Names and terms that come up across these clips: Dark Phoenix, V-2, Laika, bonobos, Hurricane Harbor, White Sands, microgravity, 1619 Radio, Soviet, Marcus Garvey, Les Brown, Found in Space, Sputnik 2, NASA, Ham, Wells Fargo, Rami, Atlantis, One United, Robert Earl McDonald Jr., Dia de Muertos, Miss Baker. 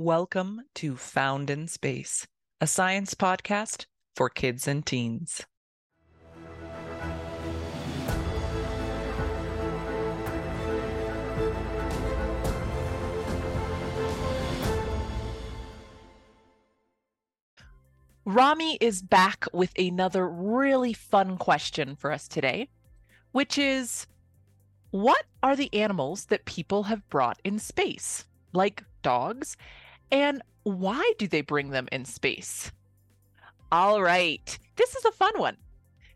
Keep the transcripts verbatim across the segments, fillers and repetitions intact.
Welcome to Found in Space, a science podcast for kids and teens. Rami is back with another really fun question for us today, which is, what are the animals that people have brought in space, like dogs, and why do they bring them in space? All right, this is a fun one.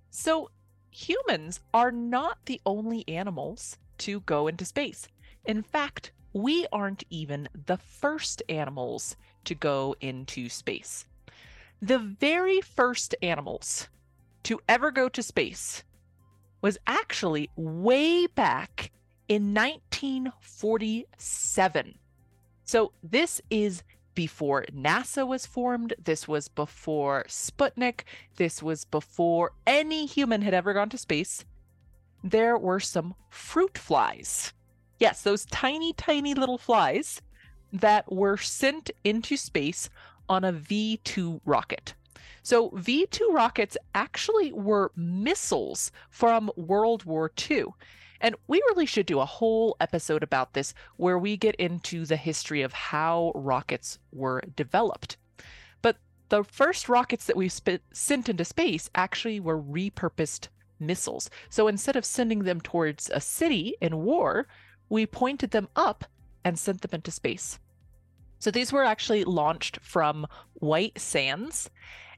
So humans are not the only animals to go into space. In fact, we aren't even the first animals to go into space. The very first animals to ever go to space was actually way back in nineteen forty-seven. So this is before NASA was formed. This was before Sputnik. This was before any human had ever gone to space. There were some fruit flies. Yes, those tiny, tiny little flies that were sent into space on a V two rocket. So V two rockets actually were missiles from World War Two. And we really should do a whole episode about this where we get into the history of how rockets were developed. But the first rockets that we sp- sent into space actually were repurposed missiles. So instead of sending them towards a city in war, we pointed them up and sent them into space. So these were actually launched from White Sands,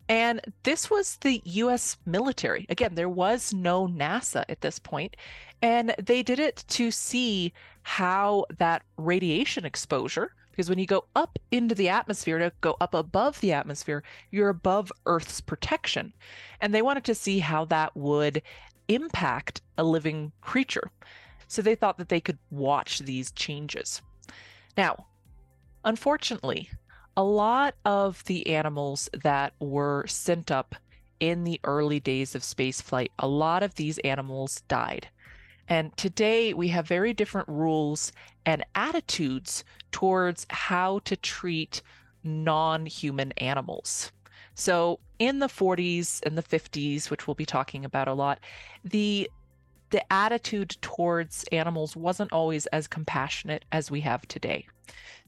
and this was the U S military. Again, there was no NASA at this point, and they did it to see how that radiation exposure, because when you go up into the atmosphere, to go up above the atmosphere, you're above Earth's protection. And they wanted to see how that would impact a living creature. So they thought that they could watch these changes. Now, unfortunately, a lot of the animals that were sent up in the early days of spaceflight, a lot of these animals died. And today we have very different rules and attitudes towards how to treat non-human animals. So in the forties and the fifties, which we'll be talking about a lot, the the attitude towards animals wasn't always as compassionate as we have today.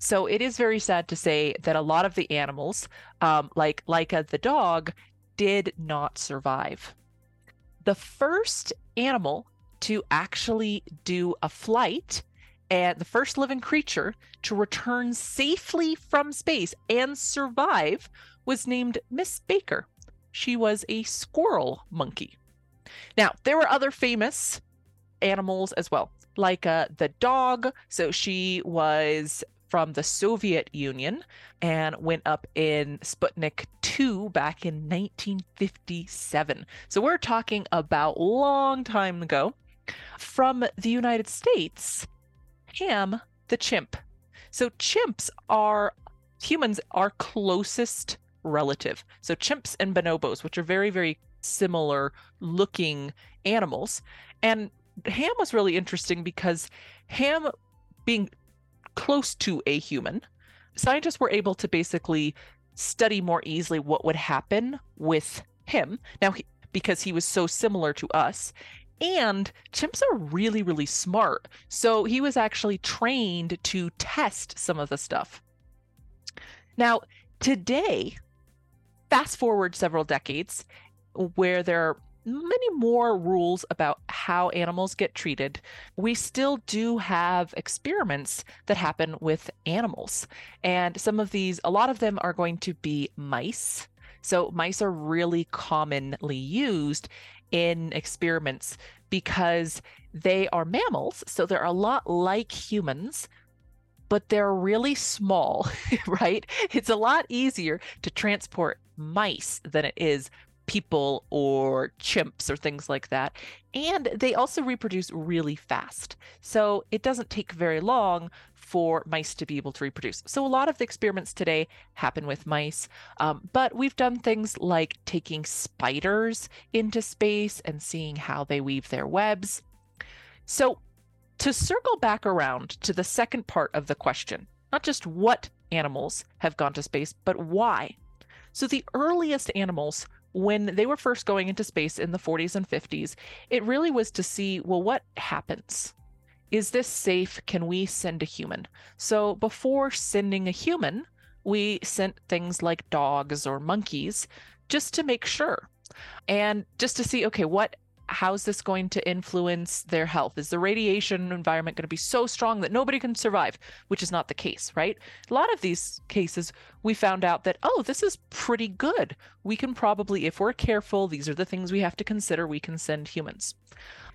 So it is very sad to say that a lot of the animals, um, like Laika the dog, did not survive. The first animal to actually do a flight and the first living creature to return safely from space and survive was named Miss Baker. She was a squirrel monkey. Now, there were other famous animals as well, like uh, the dog. So she was from the Soviet Union and went up in Sputnik two back in nineteen fifty-seven. So we're talking about a long time ago. From the United States, Ham, the chimp. So chimps are, humans are closest relative. So chimps and bonobos, which are very, very similar looking animals. And Ham was really interesting because Ham being close to a human, scientists were able to basically study more easily what would happen with him. Now, he, because he was so similar to us, and chimps are really, really smart. So he was actually trained to test some of the stuff. Now, today, fast forward several decades, where there are many more rules about how animals get treated, we still do have experiments that happen with animals. And some of these, a lot of them are going to be mice. So mice are really commonly used in experiments because they are mammals. So they're a lot like humans, but they're really small, right? It's a lot easier to transport mice than it is people or chimps or things like that. And they also reproduce really fast. So it doesn't take very long for mice to be able to reproduce. So a lot of the experiments today happen with mice, um, but we've done things like taking spiders into space and seeing how they weave their webs. So to circle back around to the second part of the question, not just what animals have gone to space, but why? So the earliest animals, when they were first going into space in the forties and fifties, it really was to see, well, what happens? Is this safe? Can we send a human? So before sending a human, we sent things like dogs or monkeys just to make sure and just to see, okay, what how's this going to influence their health? Is the radiation environment going to be so strong that nobody can survive? Which is not the case, right? A lot of these cases, we found out that, oh, this is pretty good. We can probably, if we're careful, these are the things we have to consider, we can send humans.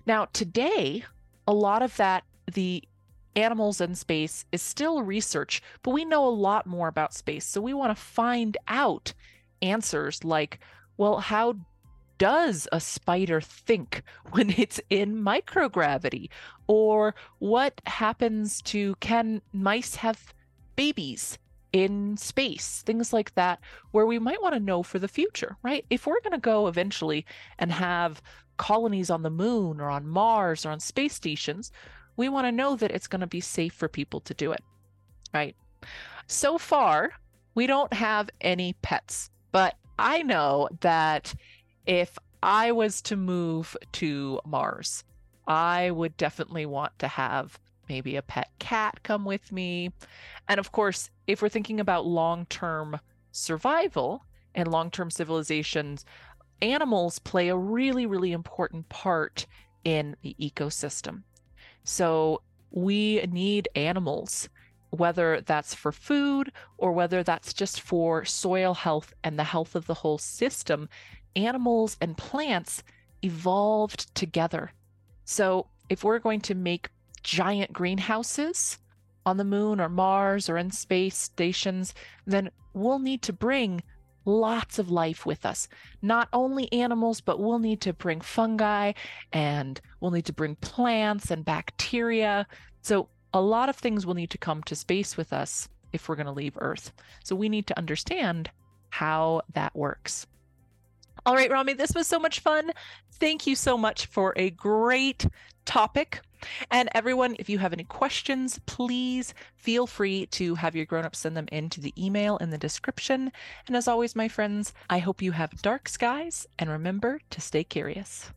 Now, today, a lot of that, the animals in space is still research, but we know a lot more about space. So we want to find out answers like, well, how does a spider think when it's in microgravity? Or what happens to, can mice have babies in space? Things like that, where we might want to know for the future, right? If we're going to go eventually and have colonies on the moon or on Mars or on space stations, we want to know that it's going to be safe for people to do it, right? So far, we don't have any pets, but I know that if I was to move to Mars, I would definitely want to have maybe a pet cat come with me. And of course, if we're thinking about long-term survival and long-term civilizations, animals play a really, really important part in the ecosystem. So we need animals, whether that's for food or whether that's just for soil health and the health of the whole system. Animals and plants evolved together. So if we're going to make giant greenhouses on the moon or Mars or in space stations, then we'll need to bring lots of life with us. Not only animals, but we'll need to bring fungi and we'll need to bring plants and bacteria. So a lot of things will need to come to space with us if we're going to leave Earth. So we need to understand how that works. All right, Rami, this was so much fun. Thank you so much for a great topic. And everyone, if you have any questions, please feel free to have your grown-ups send them into the email in the description. And as always, my friends, I hope you have dark skies and remember to stay curious.